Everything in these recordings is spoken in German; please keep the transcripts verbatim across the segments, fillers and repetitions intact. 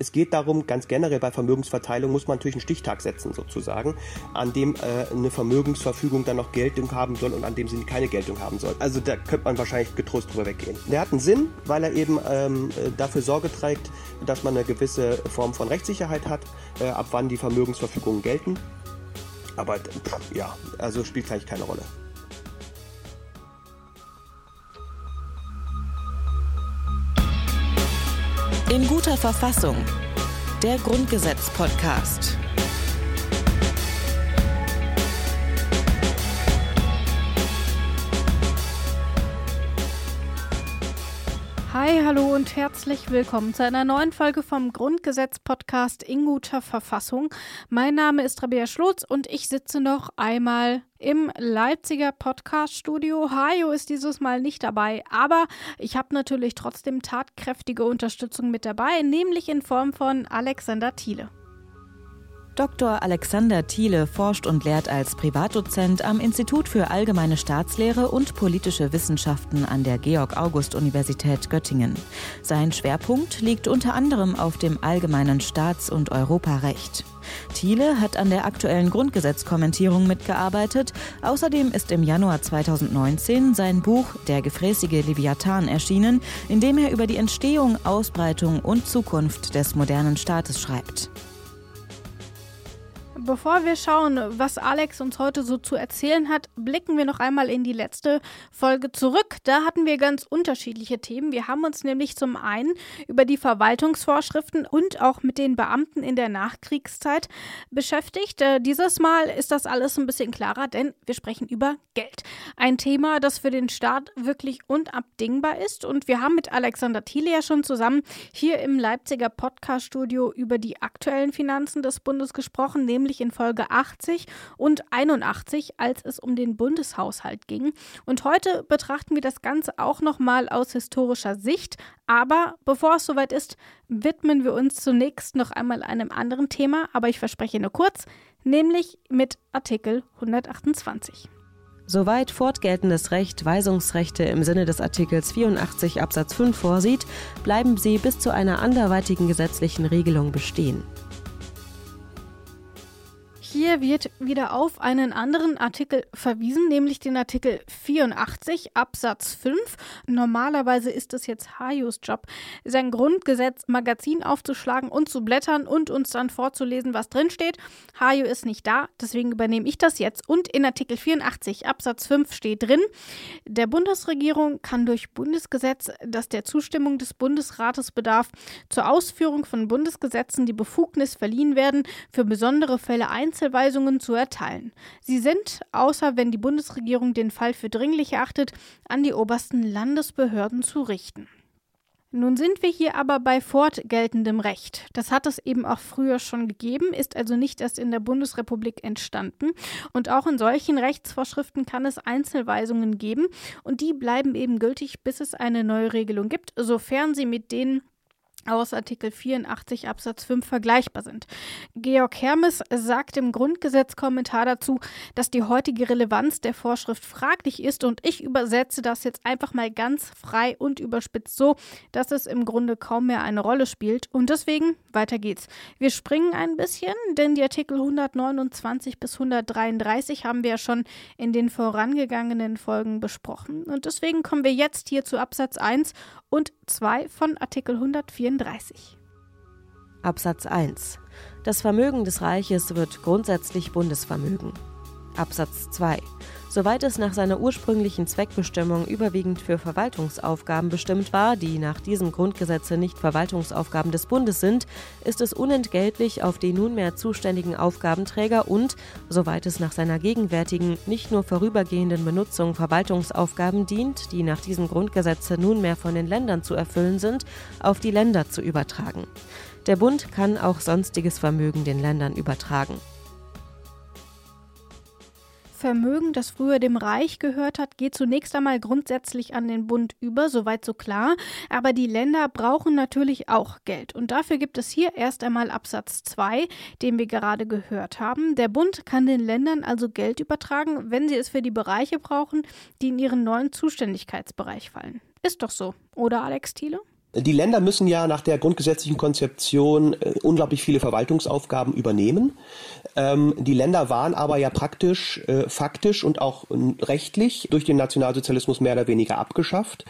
es geht darum, ganz generell bei Vermögensverteilung muss man natürlich einen Stichtag setzen sozusagen, an dem äh, eine Vermögensverfügung dann noch Geltung haben soll und an dem sie keine Geltung haben soll. Also da könnte man wahrscheinlich getrost drüber weggehen. Der hat einen Sinn, weil er eben ähm, dafür Sorge trägt, dass man eine gewisse Form von Rechtssicherheit hat, äh, ab wann die Vermögensverfügungen gelten. Aber pff, ja, also spielt gleich keine Rolle. In guter Verfassung, der Grundgesetz-Podcast. Hi, hallo und herzlich willkommen zu einer neuen Folge vom Grundgesetz-Podcast in guter Verfassung. Mein Name ist Rabia Schlotz und ich sitze noch einmal im Leipziger Podcast-Studio. Hajo ist dieses Mal nicht dabei, aber ich habe natürlich trotzdem tatkräftige Unterstützung mit dabei, nämlich in Form von Alexander Thiele. Doktor Alexander Thiele forscht und lehrt als Privatdozent am Institut für Allgemeine Staatslehre und Politische Wissenschaften an der Georg-August-Universität Göttingen. Sein Schwerpunkt liegt unter anderem auf dem allgemeinen Staats- und Europarecht. Thiele hat an der aktuellen Grundgesetzkommentierung mitgearbeitet. Außerdem ist im Januar zweitausendneunzehn sein Buch Der gefräßige Leviathan erschienen, in dem er über die Entstehung, Ausbreitung und Zukunft des modernen Staates schreibt. Bevor wir schauen, was Alex uns heute so zu erzählen hat, blicken wir noch einmal in die letzte Folge zurück. Da hatten wir ganz unterschiedliche Themen. Wir haben uns nämlich zum einen über die Verwaltungsvorschriften und auch mit den Beamten in der Nachkriegszeit beschäftigt. Äh, dieses Mal ist das alles ein bisschen klarer, denn wir sprechen über Geld. Ein Thema, das für den Staat wirklich unabdingbar ist. Und wir haben mit Alexander Thiele ja schon zusammen hier im Leipziger Podcast-Studio über die aktuellen Finanzen des Bundes gesprochen, nämlich in Folge achtzig und einundachtzig, als es um den Bundeshaushalt ging. Und heute betrachten wir das Ganze auch nochmal aus historischer Sicht. Aber bevor es soweit ist, widmen wir uns zunächst noch einmal einem anderen Thema, aber ich verspreche nur kurz, nämlich mit Artikel hundertachtundzwanzig. Soweit fortgeltendes Recht Weisungsrechte im Sinne des Artikels vierundachtzig Absatz fünf vorsieht, bleiben sie bis zu einer anderweitigen gesetzlichen Regelung bestehen. Hier wird wieder auf einen anderen Artikel verwiesen, nämlich den Artikel vierundachtzig Absatz fünf. Normalerweise ist es jetzt Hajos Job, sein Grundgesetz-Magazin aufzuschlagen und zu blättern und uns dann vorzulesen, was drinsteht. Hajo ist nicht da, deswegen übernehme ich das jetzt. Und in Artikel vierundachtzig Absatz fünf steht drin, der Bundesregierung kann durch Bundesgesetz, das der Zustimmung des Bundesrates bedarf, zur Ausführung von Bundesgesetzen die Befugnis verliehen werden, für besondere Fälle einzutreten. Einzelweisungen zu erteilen. Sie sind, außer wenn die Bundesregierung den Fall für dringlich erachtet, an die obersten Landesbehörden zu richten. Nun sind wir hier aber bei fortgeltendem Recht. Das hat es eben auch früher schon gegeben, ist also nicht erst in der Bundesrepublik entstanden. Und auch in solchen Rechtsvorschriften kann es Einzelweisungen geben und die bleiben eben gültig, bis es eine neue Regelung gibt, sofern sie mit denen aus Artikel vierundachtzig Absatz fünf vergleichbar sind. Georg Hermes sagt im Grundgesetzkommentar dazu, dass die heutige Relevanz der Vorschrift fraglich ist und ich übersetze das jetzt einfach mal ganz frei und überspitzt so, dass es im Grunde kaum mehr eine Rolle spielt und deswegen weiter geht's. Wir springen ein bisschen, denn die Artikel hundertneunundzwanzig bis hundertdreiunddreißig haben wir ja schon in den vorangegangenen Folgen besprochen und deswegen kommen wir jetzt hier zu Absatz eins und zwei von Artikel hundertvierunddreißig. Absatz eins. Das Vermögen des Reiches wird grundsätzlich Bundesvermögen. Absatz zwei. Soweit es nach seiner ursprünglichen Zweckbestimmung überwiegend für Verwaltungsaufgaben bestimmt war, die nach diesem Grundgesetz nicht Verwaltungsaufgaben des Bundes sind, ist es unentgeltlich auf die nunmehr zuständigen Aufgabenträger und, soweit es nach seiner gegenwärtigen, nicht nur vorübergehenden Benutzung Verwaltungsaufgaben dient, die nach diesem Grundgesetz nunmehr von den Ländern zu erfüllen sind, auf die Länder zu übertragen. Der Bund kann auch sonstiges Vermögen den Ländern übertragen. Vermögen, das früher dem Reich gehört hat, geht zunächst einmal grundsätzlich an den Bund über, soweit so klar. Aber die Länder brauchen natürlich auch Geld. Und dafür gibt es hier erst einmal Absatz zwei, den wir gerade gehört haben. Der Bund kann den Ländern also Geld übertragen, wenn sie es für die Bereiche brauchen, die in ihren neuen Zuständigkeitsbereich fallen. Ist doch so, oder Alex Thiele? Die Länder müssen ja nach der grundgesetzlichen Konzeption unglaublich viele Verwaltungsaufgaben übernehmen. Die Länder waren aber ja praktisch, faktisch und auch rechtlich durch den Nationalsozialismus mehr oder weniger abgeschafft.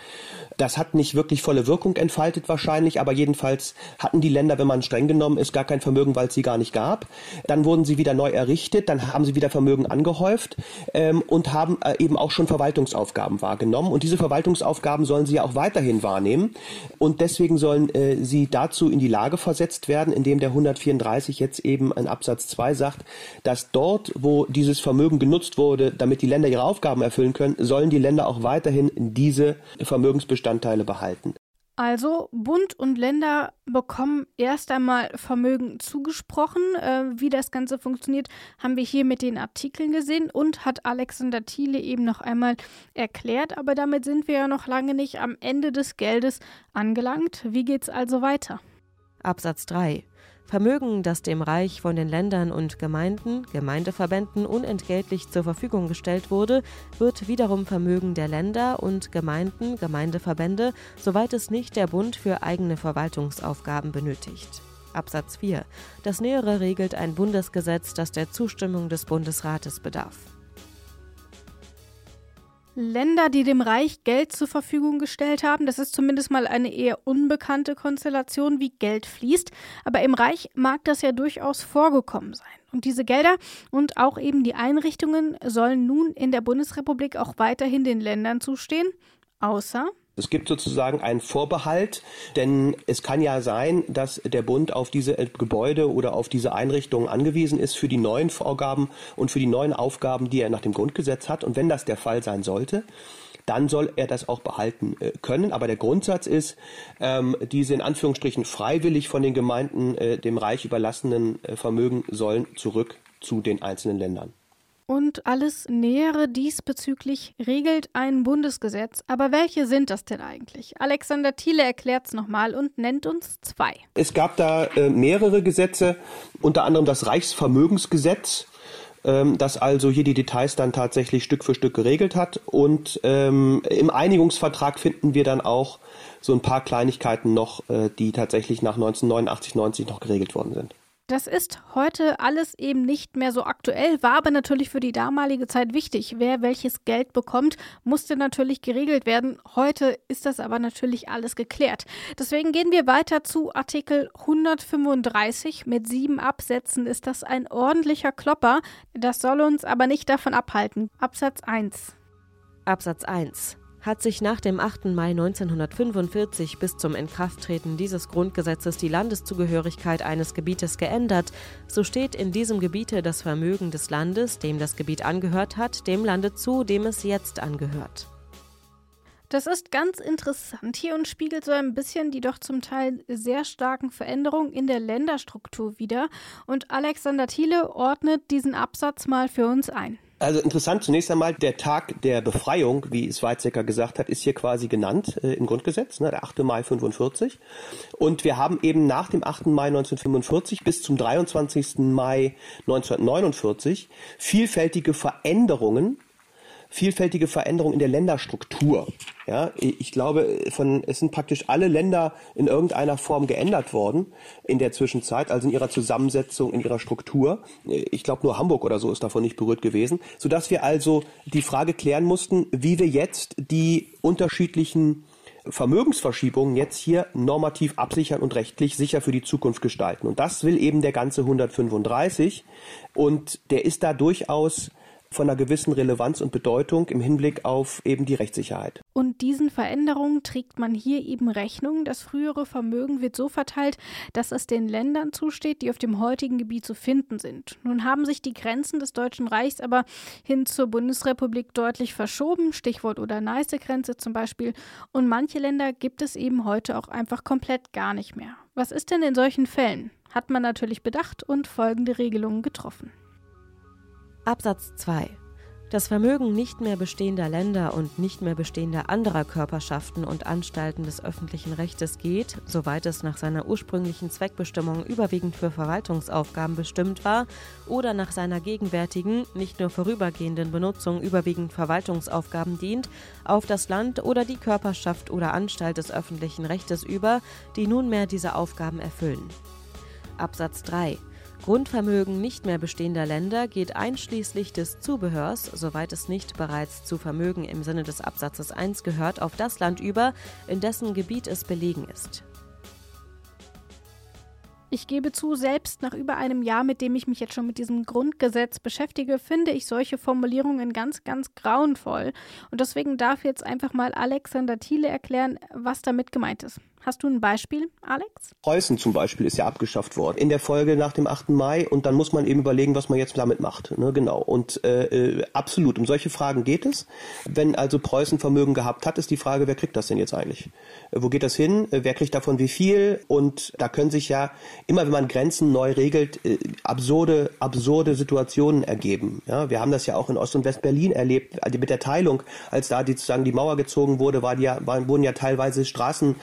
Das hat nicht wirklich volle Wirkung entfaltet wahrscheinlich, aber jedenfalls hatten die Länder, wenn man streng genommen ist, gar kein Vermögen, weil es sie gar nicht gab. Dann wurden sie wieder neu errichtet, dann haben sie wieder Vermögen angehäuft und haben eben auch schon Verwaltungsaufgaben wahrgenommen. Und diese Verwaltungsaufgaben sollen sie ja auch weiterhin wahrnehmen. Und Und deswegen sollen äh, sie dazu in die Lage versetzt werden, indem der hundertvierunddreißig jetzt eben in Absatz zwei sagt, dass dort, wo dieses Vermögen genutzt wurde, damit die Länder ihre Aufgaben erfüllen können, sollen die Länder auch weiterhin diese Vermögensbestandteile behalten. Also Bund und Länder bekommen erst einmal Vermögen zugesprochen. Äh, wie das Ganze funktioniert, haben wir hier mit den Artikeln gesehen und hat Alexander Thiele eben noch einmal erklärt. Aber damit sind wir ja noch lange nicht am Ende des Geldes angelangt. Wie geht's also weiter? Absatz drei. Vermögen, das dem Reich von den Ländern und Gemeinden, Gemeindeverbänden unentgeltlich zur Verfügung gestellt wurde, wird wiederum Vermögen der Länder und Gemeinden, Gemeindeverbände, soweit es nicht der Bund für eigene Verwaltungsaufgaben benötigt. Absatz vier. Das Nähere regelt ein Bundesgesetz, das der Zustimmung des Bundesrates bedarf. Länder, die dem Reich Geld zur Verfügung gestellt haben. Das ist zumindest mal eine eher unbekannte Konstellation, wie Geld fließt. Aber im Reich mag das ja durchaus vorgekommen sein. Und diese Gelder und auch eben die Einrichtungen sollen nun in der Bundesrepublik auch weiterhin den Ländern zustehen, außer... Es gibt sozusagen einen Vorbehalt, denn es kann ja sein, dass der Bund auf diese Gebäude oder auf diese Einrichtungen angewiesen ist für die neuen Vorgaben und für die neuen Aufgaben, die er nach dem Grundgesetz hat. Und wenn das der Fall sein sollte, dann soll er das auch behalten können. Aber der Grundsatz ist, diese in Anführungsstrichen freiwillig von den Gemeinden dem Reich überlassenen Vermögen sollen zurück zu den einzelnen Ländern. Und alles Nähere diesbezüglich regelt ein Bundesgesetz. Aber welche sind das denn eigentlich? Alexander Thiele erklärt es nochmal und nennt uns zwei. Es gab da äh, mehrere Gesetze, unter anderem das Reichsvermögensgesetz, ähm, das also hier die Details dann tatsächlich Stück für Stück geregelt hat. Und ähm, im Einigungsvertrag finden wir dann auch so ein paar Kleinigkeiten noch, äh, die tatsächlich nach neunzehnhundertneunundachtzig, neunzig noch geregelt worden sind. Das ist heute alles eben nicht mehr so aktuell, war aber natürlich für die damalige Zeit wichtig. Wer welches Geld bekommt, musste natürlich geregelt werden. Heute ist das aber natürlich alles geklärt. Deswegen gehen wir weiter zu Artikel hundertfünfunddreißig. Mit sieben Absätzen ist das ein ordentlicher Klopper. Das soll uns aber nicht davon abhalten. Absatz eins. Absatz eins. Hat sich nach dem achten Mai neunzehnhundertfünfundvierzig bis zum Inkrafttreten dieses Grundgesetzes die Landeszugehörigkeit eines Gebietes geändert, so steht in diesem Gebiete das Vermögen des Landes, dem das Gebiet angehört hat, dem Lande zu, dem es jetzt angehört. Das ist ganz interessant hier und spiegelt so ein bisschen die doch zum Teil sehr starken Veränderungen in der Länderstruktur wider. Und Alexander Thiele ordnet diesen Absatz mal für uns ein. Also interessant, zunächst einmal, der Tag der Befreiung, wie es Weizsäcker gesagt hat, ist hier quasi genannt äh, im Grundgesetz, ne, der achte Mai fünfundvierzig. Und wir haben eben nach dem achten Mai neunzehnhundertfünfundvierzig bis zum dreiundzwanzigsten Mai neunzehnhundertneunundvierzig vielfältige Veränderungen, vielfältige Veränderungen in der Länderstruktur. Ja, ich glaube, von, es sind praktisch alle Länder in irgendeiner Form geändert worden in der Zwischenzeit, also in ihrer Zusammensetzung, in ihrer Struktur. Ich glaube, nur Hamburg oder so ist davon nicht berührt gewesen, sodass wir also die Frage klären mussten, wie wir jetzt die unterschiedlichen Vermögensverschiebungen jetzt hier normativ absichern und rechtlich sicher für die Zukunft gestalten. Und das will eben der ganze hundertfünfunddreißig und der ist da durchaus von einer gewissen Relevanz und Bedeutung im Hinblick auf eben die Rechtssicherheit. Und diesen Veränderungen trägt man hier eben Rechnung. Das frühere Vermögen wird so verteilt, dass es den Ländern zusteht, die auf dem heutigen Gebiet zu finden sind. Nun haben sich die Grenzen des Deutschen Reichs aber hin zur Bundesrepublik deutlich verschoben. Stichwort Oder-Neiße-Grenze zum Beispiel. Und manche Länder gibt es eben heute auch einfach komplett gar nicht mehr. Was ist denn in solchen Fällen? Hat man natürlich bedacht und folgende Regelungen getroffen. Absatz zwei. Das Vermögen nicht mehr bestehender Länder und nicht mehr bestehender anderer Körperschaften und Anstalten des öffentlichen Rechtes geht, soweit es nach seiner ursprünglichen Zweckbestimmung überwiegend für Verwaltungsaufgaben bestimmt war oder nach seiner gegenwärtigen, nicht nur vorübergehenden Benutzung überwiegend Verwaltungsaufgaben dient, auf das Land oder die Körperschaft oder Anstalt des öffentlichen Rechtes über, die nunmehr diese Aufgaben erfüllen. Absatz drei. Grundvermögen nicht mehr bestehender Länder geht einschließlich des Zubehörs, soweit es nicht bereits zu Vermögen im Sinne des Absatzes eins gehört, auf das Land über, in dessen Gebiet es belegen ist. Ich gebe zu, selbst nach über einem Jahr, mit dem ich mich jetzt schon mit diesem Grundgesetz beschäftige, finde ich solche Formulierungen ganz, ganz grauenvoll. Und deswegen darf jetzt einfach mal Alexander Thiele erklären, was damit gemeint ist. Hast du ein Beispiel, Alex? Preußen zum Beispiel ist ja abgeschafft worden in der Folge nach dem achten Mai, und dann muss man eben überlegen, was man jetzt damit macht. Ne, genau. Und äh, absolut, um solche Fragen geht es. Wenn also Preußen Vermögen gehabt hat, ist die Frage, wer kriegt das denn jetzt eigentlich? Wo geht das hin? Wer kriegt davon wie viel? Und da können sich ja immer, wenn man Grenzen neu regelt, äh, absurde, absurde Situationen ergeben. Ja, wir haben das ja auch in Ost- und West-Berlin erlebt, also mit der Teilung, als da die, sozusagen die Mauer gezogen wurde, war die ja, waren, wurden ja teilweise Straßen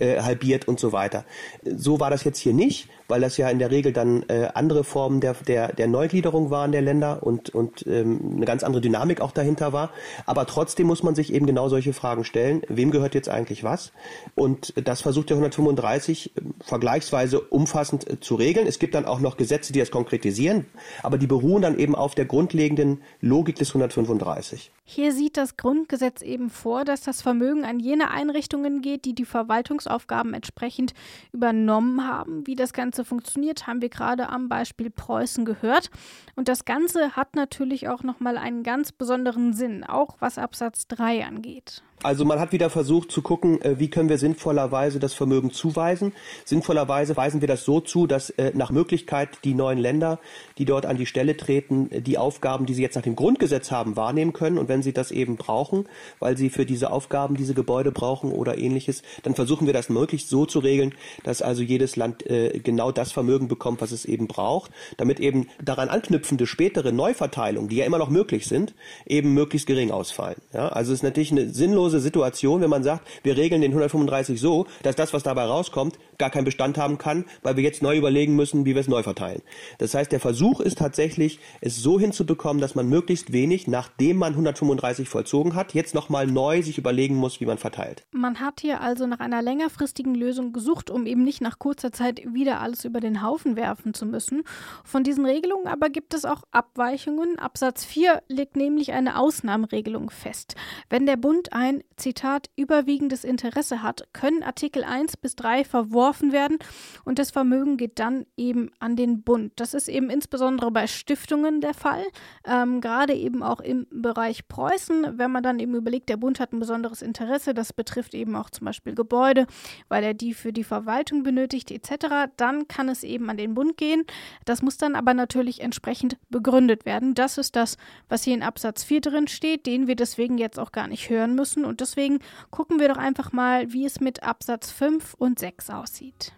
Äh, halbiert und so weiter. So war das jetzt hier nicht, weil das ja in der Regel dann äh, andere Formen der, der, der Neugliederung waren der Länder und, und ähm, eine ganz andere Dynamik auch dahinter war. Aber trotzdem muss man sich eben genau solche Fragen stellen. Wem gehört jetzt eigentlich was? Und das versucht der hundertfünfunddreißig äh, vergleichsweise umfassend äh, zu regeln. Es gibt dann auch noch Gesetze, die das konkretisieren, aber die beruhen dann eben auf der grundlegenden Logik des hundertfünfunddreißig. Hier sieht das Grundgesetz eben vor, dass das Vermögen an jene Einrichtungen geht, die die Verwaltungs Aufgaben entsprechend übernommen haben. Wie das Ganze funktioniert, haben wir gerade am Beispiel Preußen gehört. Und das Ganze hat natürlich auch nochmal einen ganz besonderen Sinn, auch was Absatz drei angeht. Also man hat wieder versucht zu gucken, wie können wir sinnvollerweise das Vermögen zuweisen. Sinnvollerweise weisen wir das so zu, dass nach Möglichkeit die neuen Länder, die dort an die Stelle treten, die Aufgaben, die sie jetzt nach dem Grundgesetz haben, wahrnehmen können. Und wenn sie das eben brauchen, weil sie für diese Aufgaben diese Gebäude brauchen oder ähnliches, dann versuchen wir das möglichst so zu regeln, dass also jedes Land genau das Vermögen bekommt, was es eben braucht, damit eben daran anknüpfende spätere Neuverteilungen, die ja immer noch möglich sind, eben möglichst gering ausfallen. Ja, also es ist natürlich eine sinnlose Situation, wenn man sagt, wir regeln den hundertfünfunddreißig so, dass das, was dabei rauskommt, gar keinen Bestand haben kann, weil wir jetzt neu überlegen müssen, wie wir es neu verteilen. Das heißt, der Versuch ist tatsächlich, es so hinzubekommen, dass man möglichst wenig, nachdem man hundertfünfunddreißig vollzogen hat, jetzt nochmal neu sich überlegen muss, wie man verteilt. Man hat hier also nach einer längerfristigen Lösung gesucht, um eben nicht nach kurzer Zeit wieder alles über den Haufen werfen zu müssen. Von diesen Regelungen aber gibt es auch Abweichungen. Absatz vier legt nämlich eine Ausnahmeregelung fest. Wenn der Bund ein Zitat, überwiegendes Interesse hat, können Artikel eins bis drei verworfen werden und das Vermögen geht dann eben an den Bund. Das ist eben insbesondere bei Stiftungen der Fall, ähm, gerade eben auch im Bereich Preußen, wenn man dann eben überlegt, der Bund hat ein besonderes Interesse, das betrifft eben auch zum Beispiel Gebäude, weil er die für die Verwaltung benötigt et cetera, dann kann es eben an den Bund gehen. Das muss dann aber natürlich entsprechend begründet werden. Das ist das, was hier in Absatz vier drin steht, den wir deswegen jetzt auch gar nicht hören müssen. Und deswegen gucken wir doch einfach mal, wie es mit Absatz fünf und sechs aussieht.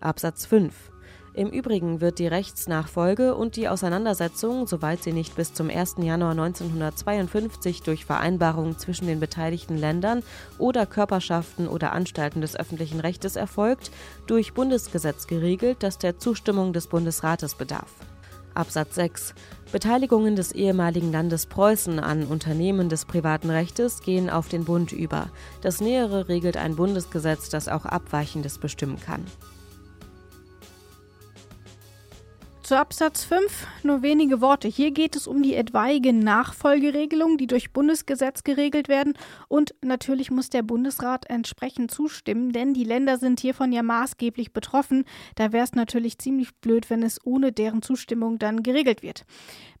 Absatz fünf. Im Übrigen wird die Rechtsnachfolge und die Auseinandersetzung, soweit sie nicht bis zum ersten Januar neunzehnhundertzweiundfünfzig durch Vereinbarungen zwischen den beteiligten Ländern oder Körperschaften oder Anstalten des öffentlichen Rechtes erfolgt, durch Bundesgesetz geregelt, das der Zustimmung des Bundesrates bedarf. Absatz sechs. Beteiligungen des ehemaligen Landes Preußen an Unternehmen des privaten Rechtes gehen auf den Bund über. Das Nähere regelt ein Bundesgesetz, das auch Abweichendes bestimmen kann. Zu Absatz fünf nur wenige Worte. Hier geht es um die etwaige Nachfolgeregelung, die durch Bundesgesetz geregelt werden. Und natürlich muss der Bundesrat entsprechend zustimmen, denn die Länder sind hiervon ja maßgeblich betroffen. Da wäre es natürlich ziemlich blöd, wenn es ohne deren Zustimmung dann geregelt wird.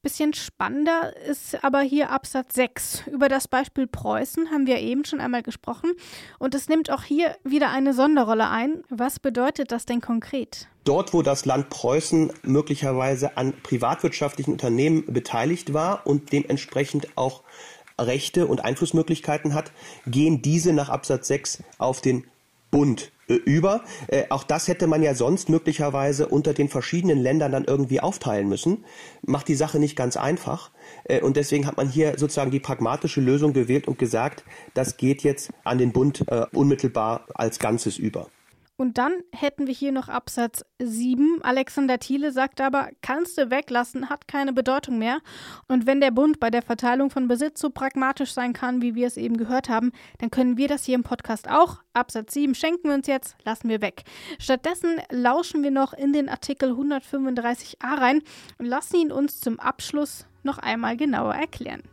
Bisschen spannender ist aber hier Absatz sechs. Über das Beispiel Preußen haben wir eben schon einmal gesprochen. Und es nimmt auch hier wieder eine Sonderrolle ein. Was bedeutet das denn konkret? Dort, wo das Land Preußen möglicherweise an privatwirtschaftlichen Unternehmen beteiligt war und dementsprechend auch Rechte und Einflussmöglichkeiten hat, gehen diese nach Absatz sechs auf den Bund über. Äh, auch das hätte man ja sonst möglicherweise unter den verschiedenen Ländern dann irgendwie aufteilen müssen. Macht die Sache nicht ganz einfach. Äh, und deswegen hat man hier sozusagen die pragmatische Lösung gewählt und gesagt, das geht jetzt an den Bund äh, unmittelbar als Ganzes über. Und dann hätten wir hier noch Absatz sieben. Alexander Thiele sagt aber, kannst du weglassen, hat keine Bedeutung mehr. Und wenn der Bund bei der Verteilung von Besitz so pragmatisch sein kann, wie wir es eben gehört haben, dann können wir das hier im Podcast auch. Absatz sieben schenken wir uns jetzt, lassen wir weg. Stattdessen lauschen wir noch in den Artikel hundertfünfunddreißig a rein und lassen ihn uns zum Abschluss noch einmal genauer erklären.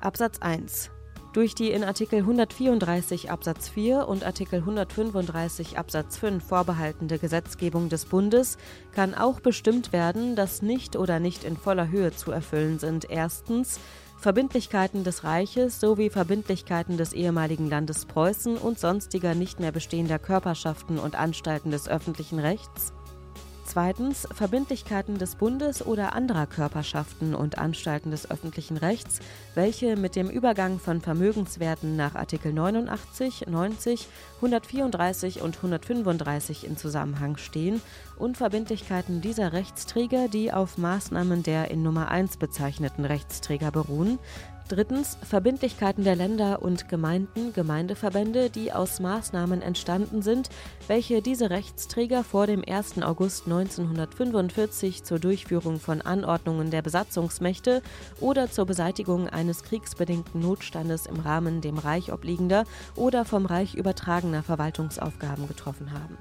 Absatz eins. Durch die in Artikel hundertvierunddreißig Absatz vier und Artikel hundertfünfunddreißig Absatz fünf vorbehaltene Gesetzgebung des Bundes kann auch bestimmt werden, dass nicht oder nicht in voller Höhe zu erfüllen sind: erstens Verbindlichkeiten des Reiches sowie Verbindlichkeiten des ehemaligen Landes Preußen und sonstiger nicht mehr bestehender Körperschaften und Anstalten des öffentlichen Rechts. Zweitens Verbindlichkeiten des Bundes oder anderer Körperschaften und Anstalten des öffentlichen Rechts, welche mit dem Übergang von Vermögenswerten nach Artikel neunundachtzig, neunzig, hundertvierunddreißig und hundertfünfunddreißig in Zusammenhang stehen, und Verbindlichkeiten dieser Rechtsträger, die auf Maßnahmen der in Nummer eins bezeichneten Rechtsträger beruhen. Drittens Verbindlichkeiten der Länder und Gemeinden, Gemeindeverbände, die aus Maßnahmen entstanden sind, welche diese Rechtsträger vor dem ersten August neunzehnhundertfünfundvierzig zur Durchführung von Anordnungen der Besatzungsmächte oder zur Beseitigung eines kriegsbedingten Notstandes im Rahmen dem Reich obliegender oder vom Reich übertragener Verwaltungsaufgaben getroffen haben.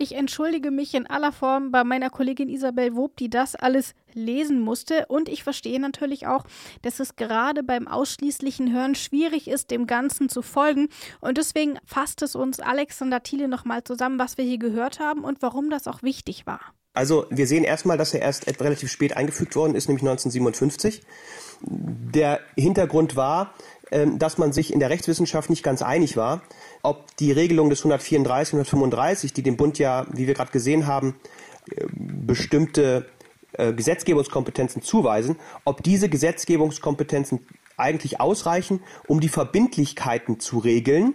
Ich entschuldige mich in aller Form bei meiner Kollegin Isabel Wob, die das alles lesen musste, und ich verstehe natürlich auch, dass es gerade beim ausschließlichen Hören schwierig ist, dem Ganzen zu folgen, und deswegen fasst es uns Alexander Thiele nochmal zusammen, was wir hier gehört haben und warum das auch wichtig war. Also wir sehen erstmal, dass er erst relativ spät eingefügt worden ist, nämlich neunzehnhundertsiebenundfünfzig. Der Hintergrund war, dass man sich in der Rechtswissenschaft nicht ganz einig war, ob die Regelung des hundertvierunddreißig und hundertfünfunddreißig, die dem Bund ja, wie wir gerade gesehen haben, bestimmte Gesetzgebungskompetenzen zuweisen, ob diese Gesetzgebungskompetenzen eigentlich ausreichen, um die Verbindlichkeiten zu regeln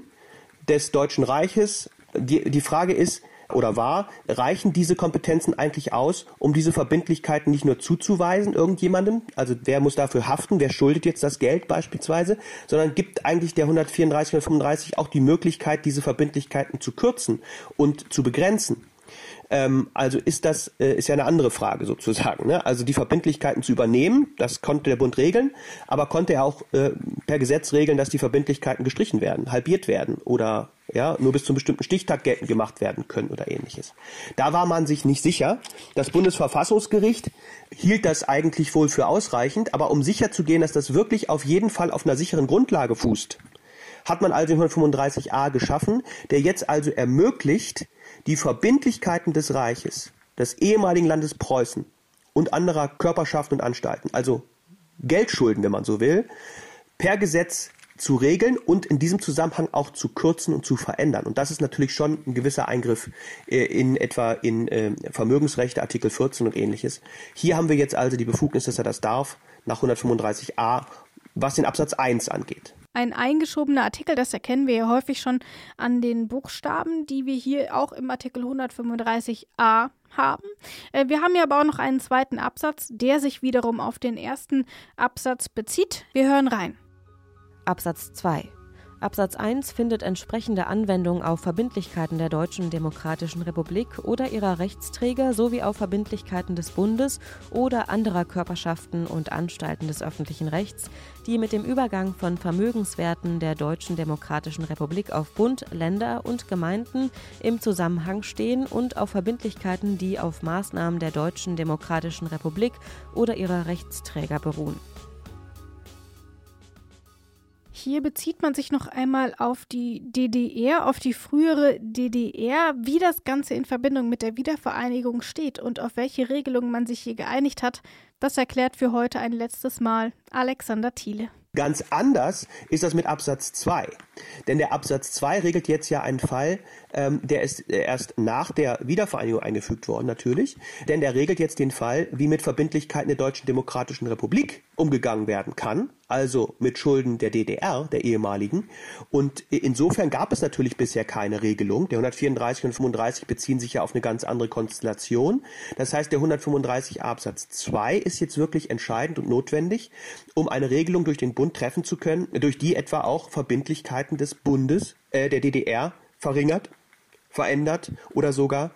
des Deutschen Reiches. Die, die Frage ist, oder war, reichen diese Kompetenzen eigentlich aus, um diese Verbindlichkeiten nicht nur zuzuweisen irgendjemandem, also wer muss dafür haften, wer schuldet jetzt das Geld beispielsweise, sondern gibt eigentlich der hundertvierunddreißig und hundertfünfunddreißig auch die Möglichkeit, diese Verbindlichkeiten zu kürzen und zu begrenzen. Ähm, also ist das, äh, ist ja eine andere Frage sozusagen, ne? Also die Verbindlichkeiten zu übernehmen, das konnte der Bund regeln, aber konnte er auch äh, per Gesetz regeln, dass die Verbindlichkeiten gestrichen werden, halbiert werden oder ja, nur bis zum bestimmten Stichtag geltend gemacht werden können oder ähnliches. Da war man sich nicht sicher. Das Bundesverfassungsgericht hielt das eigentlich wohl für ausreichend, aber um sicherzugehen, dass das wirklich auf jeden Fall auf einer sicheren Grundlage fußt, hat man also den hundertfünfunddreißig a geschaffen, der jetzt also ermöglicht, die Verbindlichkeiten des Reiches, des ehemaligen Landes Preußen und anderer Körperschaften und Anstalten, also Geldschulden, wenn man so will, per Gesetz zu regeln und in diesem Zusammenhang auch zu kürzen und zu verändern. Und das ist natürlich schon ein gewisser Eingriff äh, in etwa in äh, Vermögensrechte, Artikel vierzehn und ähnliches. Hier haben wir jetzt also die Befugnis, dass er das darf, nach hundertfünfunddreißig a, was den Absatz eins angeht. Ein eingeschobener Artikel, das erkennen wir ja häufig schon an den Buchstaben, die wir hier auch im Artikel hundertfünfunddreißig a haben. Wir haben ja aber auch noch einen zweiten Absatz, der sich wiederum auf den ersten Absatz bezieht. Wir hören rein. Absatz zwei. Absatz eins findet entsprechende Anwendung auf Verbindlichkeiten der Deutschen Demokratischen Republik oder ihrer Rechtsträger sowie auf Verbindlichkeiten des Bundes oder anderer Körperschaften und Anstalten des öffentlichen Rechts, die mit dem Übergang von Vermögenswerten der Deutschen Demokratischen Republik auf Bund, Länder und Gemeinden im Zusammenhang stehen, und auf Verbindlichkeiten, die auf Maßnahmen der Deutschen Demokratischen Republik oder ihrer Rechtsträger beruhen. Hier bezieht man sich noch einmal auf die D D R, auf die frühere D D R, wie das Ganze in Verbindung mit der Wiedervereinigung steht und auf welche Regelungen man sich hier geeinigt hat. Das erklärt für heute ein letztes Mal Alexander Thiele. Ganz anders ist das mit Absatz zwei. Denn der Absatz zwei regelt jetzt ja einen Fall, ähm, der ist erst nach der Wiedervereinigung eingefügt worden natürlich, denn der regelt jetzt den Fall, wie mit Verbindlichkeiten der Deutschen Demokratischen Republik umgegangen werden kann. also mit Schulden der D D R, der ehemaligen. Und insofern gab es natürlich bisher keine Regelung. Der hundertvierunddreißig und fünfunddreißig beziehen sich ja auf eine ganz andere Konstellation. Das heißt, der hundertfünfunddreißig Absatz zwei ist jetzt wirklich entscheidend und notwendig, um eine Regelung durch den Bund treffen zu können, durch die etwa auch Verbindlichkeiten des Bundes, äh, der D D R verringert, verändert oder sogar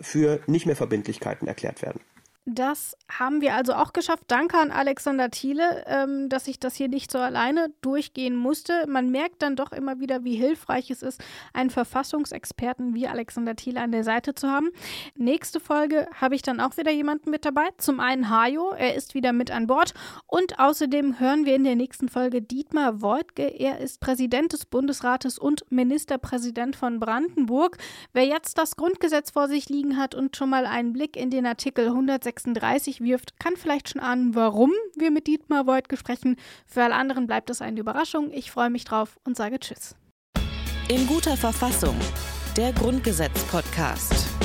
für nicht mehr Verbindlichkeiten erklärt werden. Das haben wir also auch geschafft. Danke an Alexander Thiele, ähm, dass ich das hier nicht so alleine durchgehen musste. Man merkt dann doch immer wieder, wie hilfreich es ist, einen Verfassungsexperten wie Alexander Thiele an der Seite zu haben. Nächste Folge habe ich dann auch wieder jemanden mit dabei. Zum einen Hajo, er ist wieder mit an Bord. Und außerdem hören wir in der nächsten Folge Dietmar Woidke. Er ist Präsident des Bundesrates und Ministerpräsident von Brandenburg. Wer jetzt das Grundgesetz vor sich liegen hat und schon mal einen Blick in den Artikel hundertsechsunddreißig wirft, kann vielleicht schon ahnen, warum wir mit Dietmar Woidke sprechen. Für alle anderen bleibt es eine Überraschung. Ich freue mich drauf und sage Tschüss. In guter Verfassung, der Grundgesetz-Podcast.